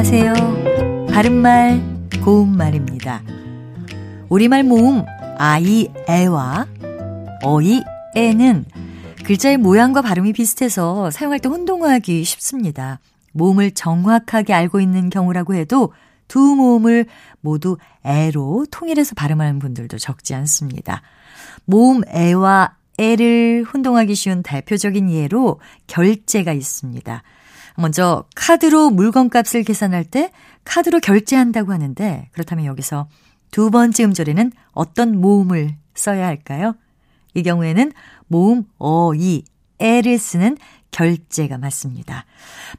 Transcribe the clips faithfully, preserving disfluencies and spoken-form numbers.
안녕하세요. 바른말 고운말입니다. 우리말 모음 아이, 애와 어이, 애는 글자의 모양과 발음이 비슷해서 사용할 때 혼동하기 쉽습니다. 모음을 정확하게 알고 있는 경우라고 해도 두 모음을 모두 애로 통일해서 발음하는 분들도 적지 않습니다. 모음 애와 애를 혼동하기 쉬운 대표적인 예로 결제가 있습니다. 먼저 카드로 물건값을 계산할 때 카드로 결제한다고 하는데, 그렇다면 여기서 두 번째 음절에는 어떤 모음을 써야 할까요? 이 경우에는 모음 어이, 애를 쓰는 결제가 맞습니다.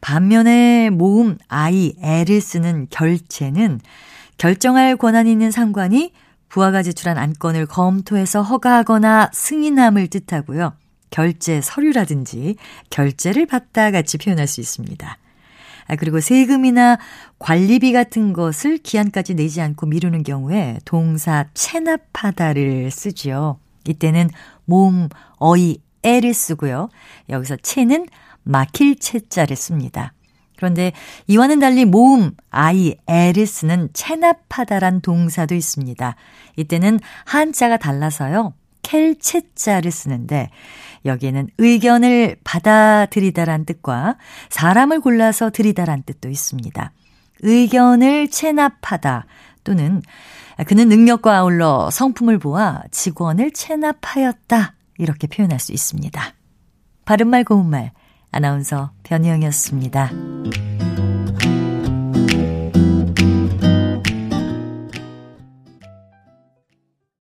반면에 모음 아이, 애를 쓰는 결제는 결정할 권한이 있는 상관이 부하가 제출한 안건을 검토해서 허가하거나 승인함을 뜻하고요. 결제 서류라든지 결제를 받다 같이 표현할 수 있습니다. 그리고 세금이나 관리비 같은 것을 기한까지 내지 않고 미루는 경우에 동사 체납하다를 쓰지요. 이때는 모음 어이, 애를 쓰고요. 여기서 체는 막힐 체자를 씁니다. 그런데 이와는 달리 모음 아이, 애를 쓰는 체납하다란 동사도 있습니다. 이때는 한자가 달라서요. 켈체자를 쓰는데, 여기에는 의견을 받아들이다란 뜻과 사람을 골라서 들이다란 뜻도 있습니다. 의견을 체납하다 또는 그는 능력과 아울러 성품을 보아 직원을 체납하였다, 이렇게 표현할 수 있습니다. 바른말 고운말 아나운서 변희영이었습니다.